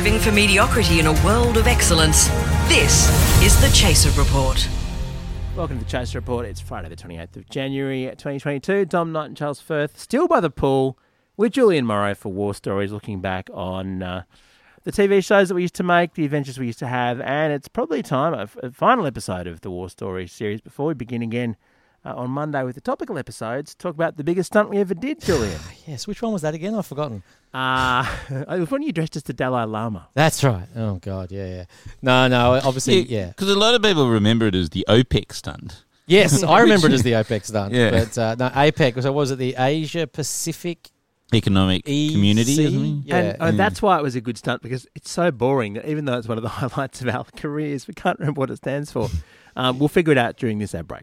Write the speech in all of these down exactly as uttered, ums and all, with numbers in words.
striving for mediocrity in a world of excellence. This is The Chaser Report. Welcome to The Chaser Report. It's Friday the twenty-eighth of January twenty twenty-two. Dom, Knight and Charles Firth, still by the pool with Julian Morrow for War Stories, looking back on uh, the T V shows that we used to make, the adventures we used to have, and it's probably time, a, a final episode of the War Stories series before we begin again Uh, on Monday with the topical episodes, talk about the biggest stunt we ever did, Julian. Yes, which one was that again? I've forgotten. Uh, it was when you dressed as the Dalai Lama. That's right. Oh, God, yeah, yeah. No, no, obviously, yeah. Because yeah. a lot of people remember it as the OPEC stunt. Yes, I remember it as the OPEC stunt. Yeah. But uh, no, APEC, so was it the Asia Pacific Economic E C? Community, isn't it? Yeah. And oh, mm. that's why it was a good stunt, because it's so boring that even though it's one of the highlights of our careers, we can't remember what it stands for. um, we'll figure it out during this ad break.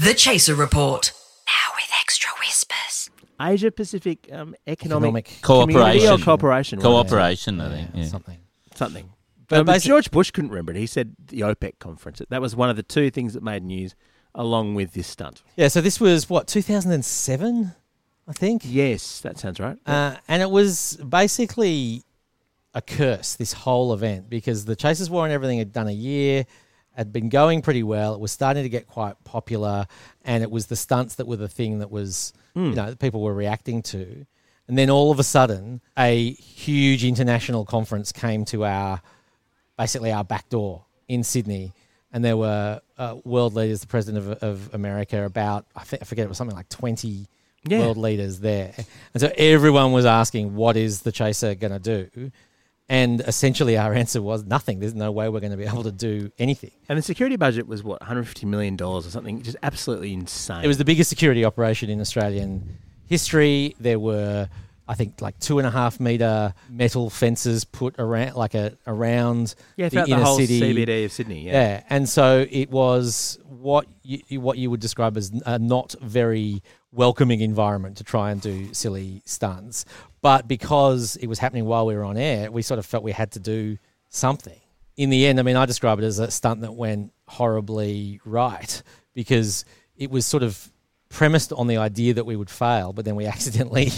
The Chaser Report. Now with extra whispers. Asia Pacific um, economic, economic cooperation or cooperation, cooperation, right? cooperation. Yeah. I think yeah. Yeah. something, something. But um, George Bush couldn't remember it. He said the OPEC conference. That was one of the two things that made news, along with this stunt. Yeah. So this was what, two thousand seven, I think. Yes, that sounds right. Uh, and it was basically a curse, this whole event, because the Chaser's War and Everything had done a year. Had been going pretty well. It was starting to get quite popular, and it was the stunts that were the thing that was, mm. you know, that people were reacting to. And then all of a sudden, a huge international conference came to our, basically our back door in Sydney, and there were uh, world leaders, the president of, of America, about I, th- I forget it was something like twenty yeah. world leaders there, and so everyone was asking, what is the Chaser going to do? And essentially our answer was nothing. There's no way we're going to be able to do anything. And the security budget was, what, one hundred fifty million dollars or something? Just absolutely insane. It was the biggest security operation in Australian history. There were, I think, like two and a half metre metal fences put around, like a, around yeah, the inner city. Yeah, the whole C B D of Sydney. Yeah, yeah. And so it was what you, what you would describe as a not very welcoming environment to try and do silly stunts. But because it was happening while we were on air, we sort of felt we had to do something. In the end, I mean, I describe it as a stunt that went horribly right, because it was sort of premised on the idea that we would fail, but then we accidentally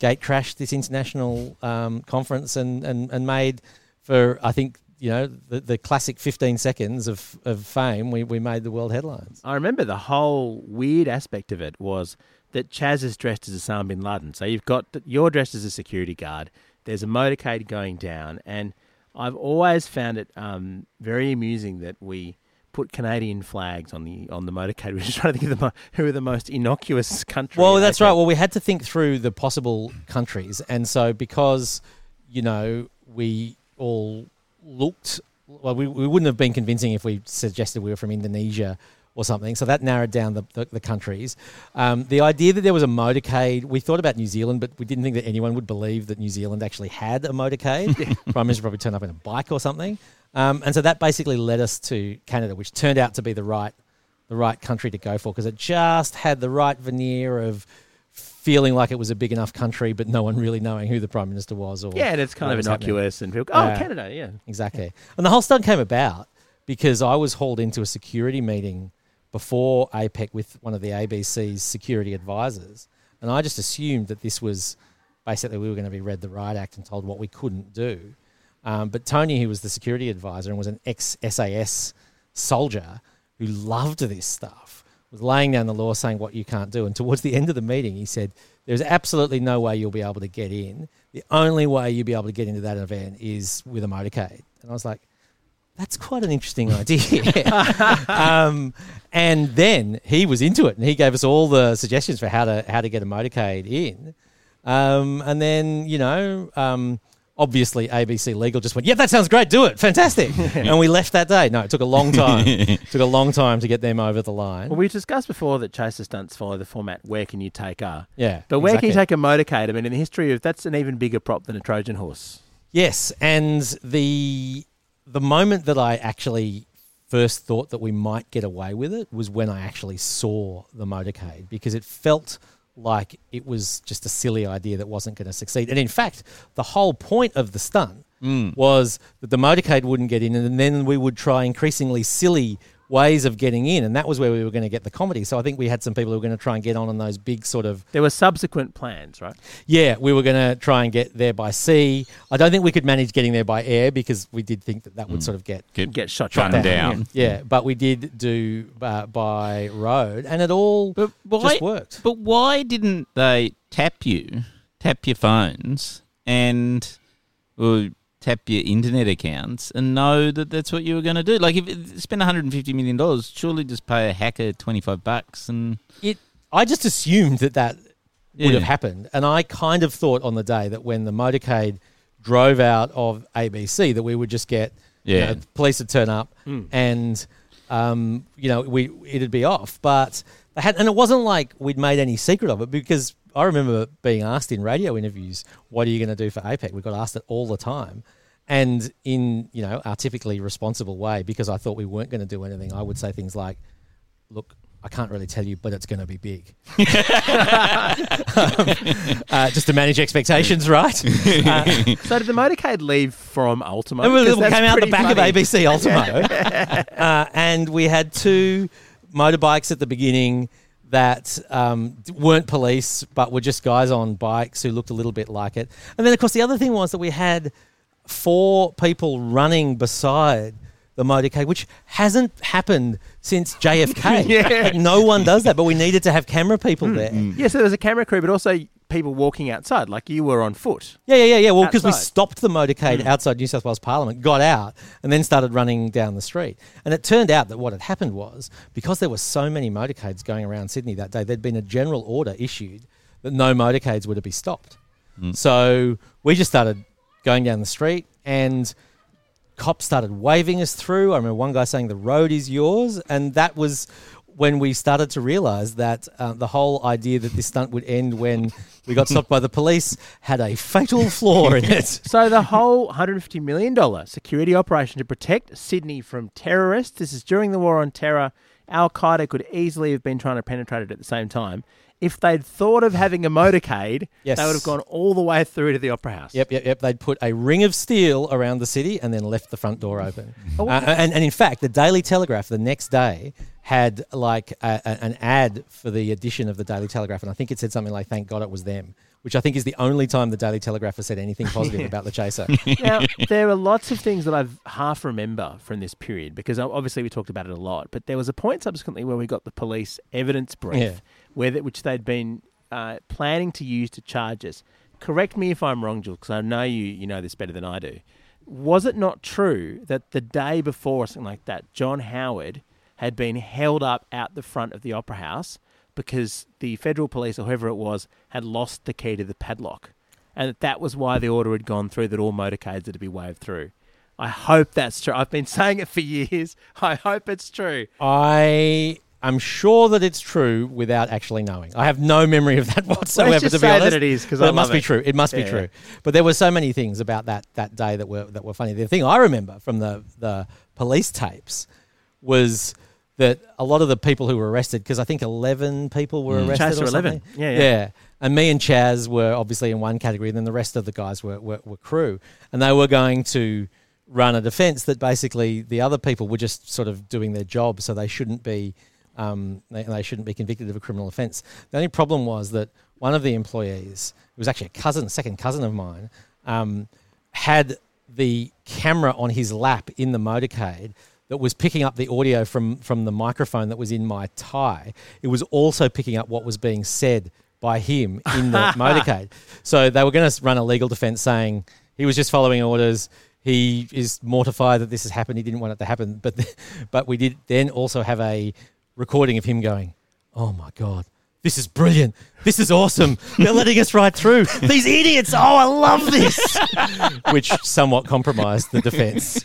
gate crashed this international um, conference and, and, and made for, I think, you know, the, the classic fifteen seconds of, of fame. We, we made the world headlines. I remember the whole weird aspect of it was that Chaz is dressed as Osama bin Laden. So you've got, you're dressed as a security guard. There's a motorcade going down. And I've always found it um, very amusing that we put Canadian flags on the on the motorcade. We're just trying to think of the mo- who are the most innocuous countries. Well, that's can- right. Well, we had to think through the possible countries. And so because, you know, we all looked... Well, we, we wouldn't have been convincing if we suggested we were from Indonesia or something. So that narrowed down the, the, the countries. Um, the idea that there was a motorcade, we thought about New Zealand, but we didn't think that anyone would believe that New Zealand actually had a motorcade. Prime Minister probably turned up in a bike or something. Um, and so that basically led us to Canada, which turned out to be the right the right country to go for, because it just had the right veneer of feeling like it was a big enough country, but no one really knowing who the Prime Minister was. Or yeah, and it's kind of innocuous happening. And people, oh, uh, Canada, yeah. Exactly. Yeah. And the whole stunt came about because I was hauled into a security meeting before APEC with one of the A B C's security advisors, and I just assumed that this was basically we were going to be read the riot act and told what we couldn't do. Um, but Tony, who was the security advisor and was an ex-S A S soldier who loved this stuff, was laying down the law saying what you can't do. And towards the end of the meeting, he said, there's absolutely no way you'll be able to get in. The only way you'll be able to get into that event is with a motorcade. And I was like, that's quite an interesting idea. um, and then he was into it, and he gave us all the suggestions for how to how to get a motorcade in. Um, and then, you know, um, obviously A B C Legal just went, yep, that sounds great, do it, fantastic. And we left that day. No, it took a long time. It took a long time to get them over the line. Well, we discussed before that chaser stunts follow the format, where can you take a? Yeah. But where exactly. can you take a motorcade? I mean, in the history of, that's an even bigger prop than a Trojan horse. Yes, and the the moment that I actually first thought that we might get away with it was when I actually saw the motorcade, because it felt like it was just a silly idea that wasn't going to succeed. And in fact, the whole point of the stunt mm. was that the motorcade wouldn't get in, and then we would try increasingly silly ways of getting in, and that was where we were going to get the comedy. So I think we had some people who were going to try and get on on those big sort of... There were subsequent plans, right? Yeah, we were going to try and get there by sea. I don't think we could manage getting there by air, because we did think that that would mm. sort of get... Get, get shot down. down. Yeah. yeah, but we did do uh, by road, and it all but why, just worked. But why didn't they tap you, tap your phones, and... Well, tap your internet accounts and know that that's what you were going to do? Like, if you spend one hundred fifty million dollars, surely just pay a hacker twenty-five bucks and it. I just assumed that that yeah. would have happened, and I kind of thought on the day that when the motorcade drove out of A B C that we would just get yeah you know, the police would turn up mm. and um you know we it'd be off. But they had, and it wasn't like we'd made any secret of it, because I remember being asked in radio interviews, what are you going to do for APEC? We got asked it all the time. And in, you know, our typically responsible way, because I thought we weren't going to do anything, I would say things like, look, I can't really tell you, but it's going to be big. um, uh, just to manage expectations, right? Uh, so did the motorcade leave from Ultimo? It came out the back funny. of A B C Ultimo. uh, and we had two motorbikes at the beginning that um, weren't police, but were just guys on bikes who looked a little bit like it. And then, of course, the other thing was that we had four people running beside the motorcade, which hasn't happened since J F K. yeah. Like, no one does that, but we needed to have camera people mm. there. Mm. Yeah, so there was a camera crew, but also people walking outside, like you were on foot. Yeah, yeah, yeah, yeah. Well, because we stopped the motorcade mm. outside New South Wales Parliament, got out, and then started running down the street. And it turned out that what had happened was, because there were so many motorcades going around Sydney that day, there'd been a general order issued that no motorcades were to be stopped. Mm. So we just started going down the street, and cops started waving us through. I remember one guy saying, the road is yours, and that was... when we started to realise that uh, the whole idea that this stunt would end when we got stopped by the police had a fatal flaw in it. So the whole one hundred fifty million dollars security operation to protect Sydney from terrorists, this is during the War on Terror, Al-Qaeda could easily have been trying to penetrate it at the same time. If they'd thought of having a motorcade, yes. they would have gone all the way through to the Opera House. Yep, yep, yep. They'd put a ring of steel around the city and then left the front door open. oh, uh, and, and in fact, the Daily Telegraph the next day had like a, a, an ad for the edition of the Daily Telegraph, and I think it said something like, thank God it was them, which I think is the only time the Daily Telegraph has said anything positive yeah. about the chaser. Now, there are lots of things that I half remember from this period, because obviously we talked about it a lot, but there was a point subsequently where we got the police evidence brief. Yeah. Where that, which they'd been uh, planning to use to charge us. Correct me if I'm wrong, Jules, because I know you you know this better than I do. Was it not true that the day before or something like that, John Howard had been held up out the front of the Opera House because the federal police or whoever it was had lost the key to the padlock, and that that was why the order had gone through that all motorcades had to be waved through? I hope that's true. I've been saying it for years. I hope it's true. I... I'm sure that it's true without actually knowing. I have no memory of that whatsoever, well, to be honest. That it is, because I love it. It must be true. It must yeah, be true. Yeah. But there were so many things about that that day that were that were funny. The thing I remember from the the police tapes was that a lot of the people who were arrested, because I think eleven people were mm. arrested Chaz or eleven. Something. Yeah, yeah, yeah. And me and Chaz were obviously in one category, and then the rest of the guys were were, were crew, and they were going to run a defence that basically the other people were just sort of doing their job, so they shouldn't be. Um, they, they shouldn't be convicted of a criminal offence. The only problem was that one of the employees, who was actually a cousin, second cousin of mine, um, had the camera on his lap in the motorcade that was picking up the audio from, from the microphone that was in my tie. It was also picking up what was being said by him in the motorcade. So they were going to run a legal defence saying he was just following orders. He is mortified that this has happened. He didn't want it to happen. But, but we did then also have a recording of him going, oh my God, this is brilliant. This is awesome. They're letting us ride through. These idiots. Oh, I love this. Which somewhat compromised the defense.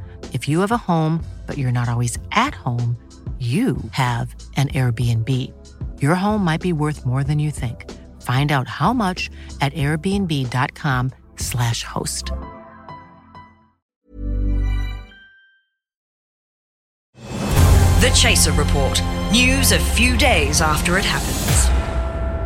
If you have a home, but you're not always at home, you have an Airbnb. Your home might be worth more than you think. Find out how much at airbnb.com slash host. The Chaser Report. News a few days after it happens.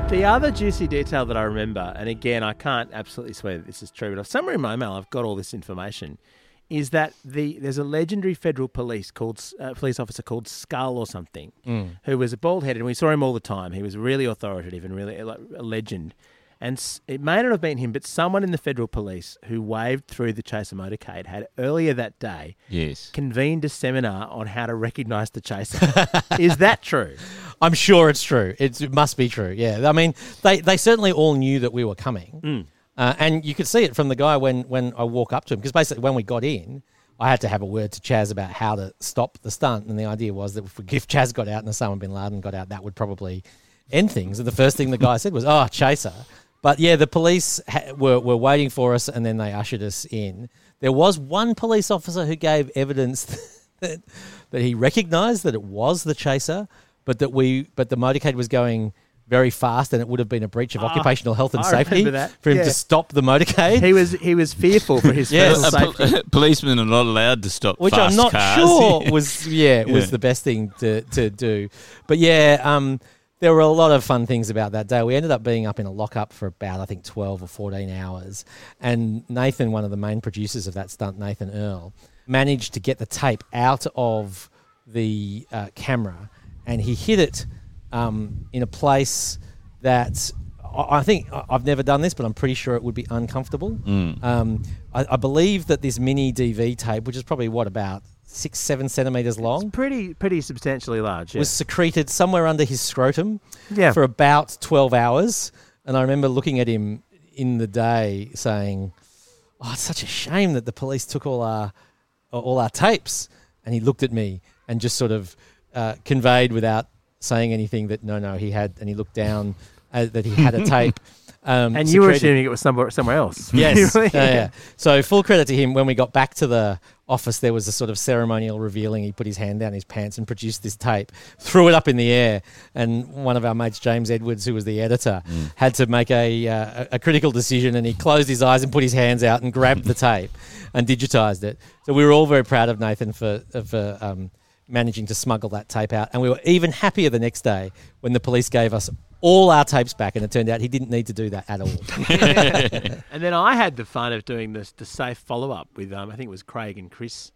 The other juicy detail that I remember, and again, I can't absolutely swear that this is true, but somewhere in my email I've got all this information, is that the there's a legendary federal police called uh, police officer called Skull or something, mm. who was a bald-headed, and we saw him all the time. He was really authoritative and really like, a legend. And it may not have been him, but someone in the federal police who waved through the Chaser motorcade had earlier that day yes. convened a seminar on how to recognise the Chaser. Is that true? I'm sure it's true. It's, it must be true, yeah. I mean, they, they certainly all knew that we were coming. Mm. Uh, and you could see it from the guy when, when I walk up to him, because basically when we got in, I had to have a word to Chaz about how to stop the stunt. And the idea was that if, if Chaz got out and Osama bin Laden got out, that would probably end things. And the first thing the guy said was, oh, Chaser. But yeah, the police ha- were, were waiting for us, and then they ushered us in. There was one police officer who gave evidence that, that he recognised that it was the Chaser, but that we but the motorcade was going very fast, and it would have been a breach of oh, occupational health and I safety for him yeah. to stop the motorcade. He was he was fearful for his yeah, personal safety. Pol- policemen are not allowed to stop Which fast I'm not cars. sure yeah. was yeah, yeah. was the best thing to, to do. But yeah, um, there were a lot of fun things about that day. We ended up being up in a lockup for about, I think, twelve or fourteen hours. And Nathan, one of the main producers of that stunt, Nathan Earle, managed to get the tape out of the uh, camera, and he hid it Um, in a place that I, I think I've never done this, but I'm pretty sure it would be uncomfortable. Mm. Um, I, I believe that this mini D V tape, which is probably what, about six, seven centimetres long? It's pretty, pretty substantially large, yeah. Was secreted somewhere under his scrotum yeah. for about twelve hours. And I remember looking at him in the day saying, oh, it's such a shame that the police took all our, all our tapes. And he looked at me and just sort of uh, conveyed without saying anything that no, no, he had, and he looked down uh, that he had a tape. Um, and you secreted. were assuming it was somewhere, somewhere else. Yes. uh, yeah. So full credit to him. When we got back to the office, there was a sort of ceremonial revealing. He put his hand down his pants and produced this tape, threw it up in the air, and one of our mates, James Edwards, who was the editor, mm. had to make a, uh, a critical decision, and he closed his eyes and put his hands out and grabbed the tape and digitised it. So we were all very proud of Nathan for... for um, managing to smuggle that tape out. And we were even happier the next day when the police gave us all our tapes back, and it turned out he didn't need to do that at all. And then I had the fun of doing this, the safe follow-up with, um, I think it was Craig and Chris,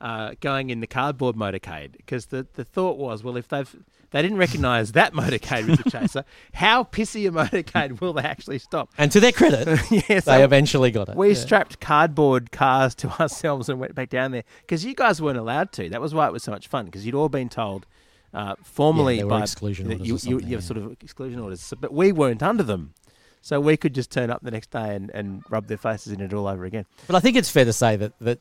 uh, going in the cardboard motorcade, because the, the thought was, well, if they've, they didn't recognise that motorcade with the Chaser, how pissy a motorcade will they actually stop? And to their credit, yeah, so they eventually got it. We yeah. strapped cardboard cars to ourselves and went back down there, because you guys weren't allowed to. That was why it was so much fun, because you'd all been told uh, formally yeah, by exclusion orders you, you, you yeah. have sort of exclusion orders, so, but we weren't under them. So we could just turn up the next day and, and rub their faces in it all over again. But I think it's fair to say that... that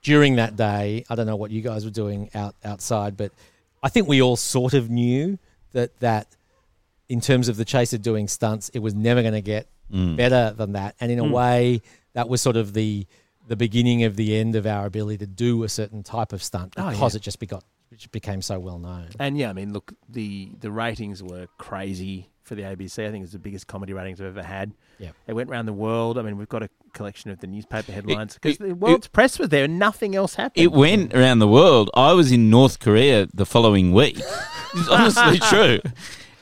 during that day, I don't know what you guys were doing out, outside, but I think we all sort of knew that, that in terms of the Chaser doing stunts, it was never going to get mm. better than that. And in mm. a way, that was sort of the the beginning of the end of our ability to do a certain type of stunt because oh, yeah. it just begot, it just became so well known. And yeah, I mean, look, the, the ratings were crazy for the A B C. I think it's the biggest comedy ratings I've ever had. Yeah, it went around the world. I mean, we've got a collection of the newspaper headlines because the world's it, press was there and nothing else happened. It went around the world. I was in North Korea the following week. It's honestly true.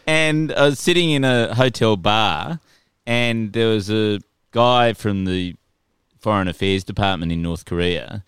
And I was sitting in a hotel bar, and there was a guy from the foreign affairs department in North Korea,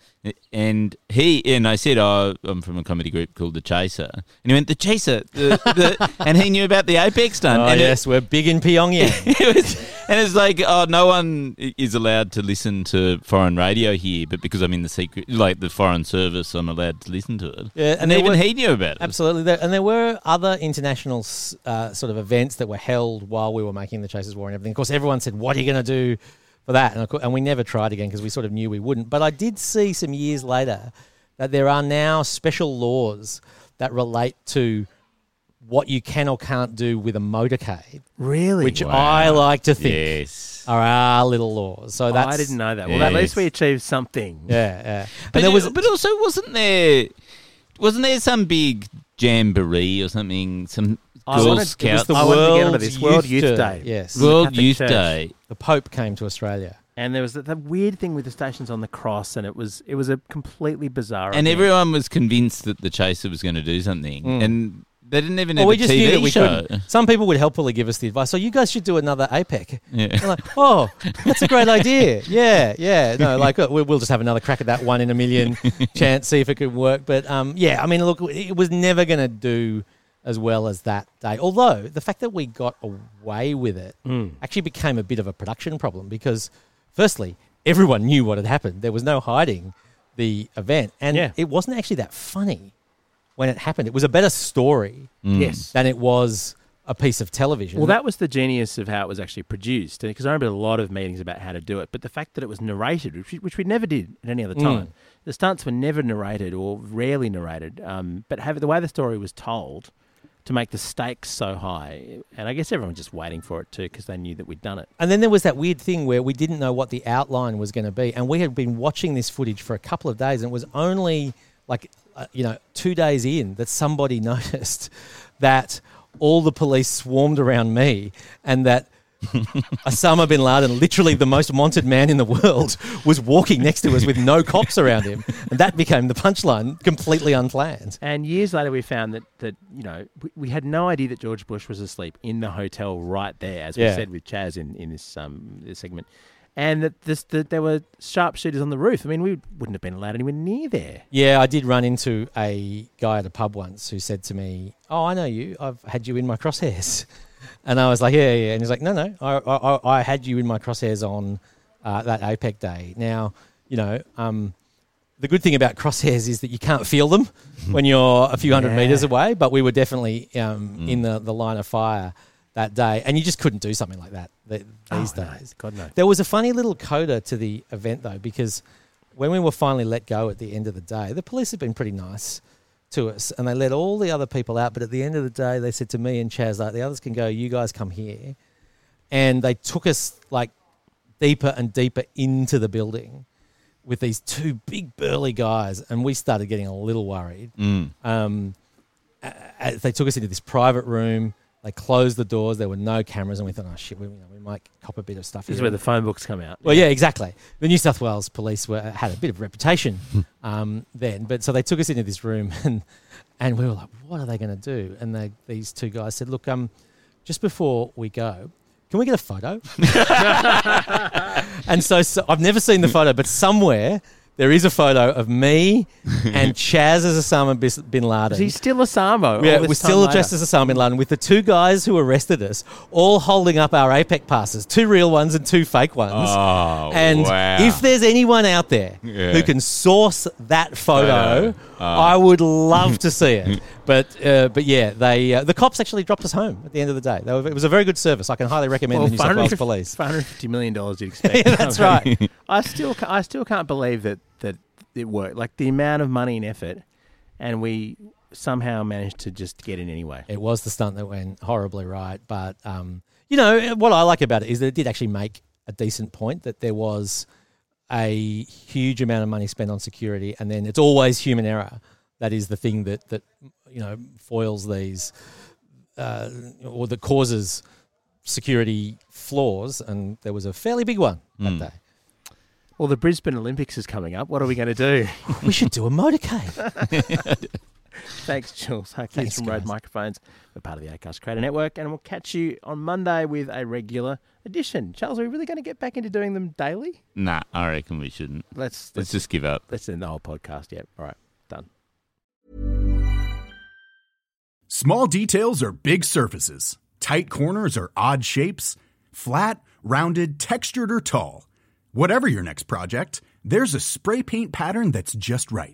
and he and I said, "Oh, I'm from a comedy group called The Chaser," and he went, "The Chaser," the, the, and he knew about the APEC stunt. Oh and yes, it, we're big in Pyongyang. It was, and it's like, oh, no one is allowed to listen to foreign radio here, but because I'm in the secret, like the foreign service, I'm allowed to listen to it. Yeah, and, and even were, he knew about it. Absolutely, there, and there were other international uh, sort of events that were held while we were making The Chaser's War and Everything. Of course, everyone said, "What are you going to do?" For that, and, of course, and we never tried again because we sort of knew we wouldn't. But I did see some years later that there are now special laws that relate to what you can or can't do with a motorcade. Really? Which wow. I like to think yes. are our little laws. So that's, oh, I didn't know that. Well, yes. At least we achieved something. Yeah, yeah. But, but, there was, but also wasn't there wasn't there some big jamboree or something, some... I wanted, it was the I wanted to get onto this Youth World Youth Day. Day. Yes. World Youth Church. Day. The Pope came to Australia. And there was that, that weird thing with the stations on the cross, and it was it was a completely bizarre And event. Everyone was convinced that the Chaser was going to do something. Mm. And they didn't even well, have we a just T V knew that we show. Couldn't. Some people would helpfully give us the advice, so you guys should do another APEC. Yeah. Like, oh, that's a great idea. Yeah, yeah. No, like we'll just have another crack at that one in a million chance, see if it could work. But, um, yeah, I mean, look, it was never going to do... as well as that day. Although the fact that we got away with it mm. actually became a bit of a production problem because, firstly, everyone knew what had happened. There was no hiding the event. And yeah. it wasn't actually that funny when it happened. It was a better story mm. yes. than it was a piece of television. Well, that was the genius of how it was actually produced because I remember a lot of meetings about how to do it. But the fact that it was narrated, which, which we never did at any other time, mm. the stunts were never narrated or rarely narrated. Um, but have, the way the story was told... to make the stakes so high. And I guess everyone was just waiting for it too because they knew that we'd done it. And then there was that weird thing where we didn't know what the outline was going to be. And we had been watching this footage for a couple of days and it was only like, uh, you know, two days in that somebody noticed that all the police swarmed around me and that Osama bin Laden, literally the most wanted man in the world, was walking next to us with no cops around him. And that became the punchline, completely unplanned. And years later we found that, that you know, we, we had no idea that George Bush was asleep in the hotel right there, as yeah. we said with Chaz in, in this, um, this segment. And that this that there were sharpshooters on the roof. I mean, we wouldn't have been allowed anywhere near there. Yeah, I did run into a guy at a pub once who said to me, "Oh, I know you. I've had you in my crosshairs." And I was like, yeah, yeah. And he's like, no, no, I I, I had you in my crosshairs on uh, that APEC day. Now, you know, um, the good thing about crosshairs is that you can't feel them when you're a few hundred yeah. metres away, but we were definitely um, mm. in the, the line of fire that day. And you just couldn't do something like that th- these oh, days. No. God, no. There was a funny little coda to the event, though, because when we were finally let go at the end of the day, the police had been pretty nice to us, and they let all the other people out, but at the end of the day, they said to me and Chaz, like, the others can go, you guys come here. And they took us, like, deeper and deeper into the building with these two big burly guys, and we started getting a little worried. Mm. Um, they took us into this private room. They closed the doors. There were no cameras, and we thought, oh, shit, we, you know, we might cop a bit of stuff. This is where the phone books come out. Well, yeah, exactly. The New South Wales police were, had a bit of a reputation um, then. But so they took us into this room, and and we were like, what are they going to do? And they, these two guys said, look, um, just before we go, can we get a photo? And so, so I've never seen the photo, but somewhere – there is a photo of me and Chaz as Osama bin Laden. Is he still Osama? Yeah, we're still dressed as Osama bin Laden with the two guys who arrested us all holding up our APEC passes, two real ones and two fake ones. Oh, and wow. if there's anyone out there yeah. who can source that photo, uh, uh. I would love to see it. But uh, but yeah, they uh, the cops actually dropped us home at the end of the day. They were, it was a very good service. I can highly recommend well, the New South Wales Police. five hundred fifty million dollars you'd expect. Yeah, that's right. I still I still can't believe that that it worked. Like the amount of money and effort, and we somehow managed to just get in anyway. It was the stunt that went horribly right, but um, you know what I like about it is that it did actually make a decent point that there was a huge amount of money spent on security, and then it's always human error that is the thing that that you know foils these uh, or that causes security flaws, and there was a fairly big one mm. that day. Well, the Brisbane Olympics is coming up. What are we going to do? We should do a motorcade. Thanks, Jules. Thanks, Thanks from guys. Rode Microphones. We're part of the Acast Creator Network, and we'll catch you on Monday with a regular edition. Charles, are we really going to get back into doing them daily? Nah, I reckon we shouldn't. Let's Let's, let's just give up. Let's end the whole podcast. Yeah. All right. Done. Small details are big surfaces. Tight corners are odd shapes. Flat, rounded, textured, or tall. Whatever your next project, there's a spray paint pattern that's just right.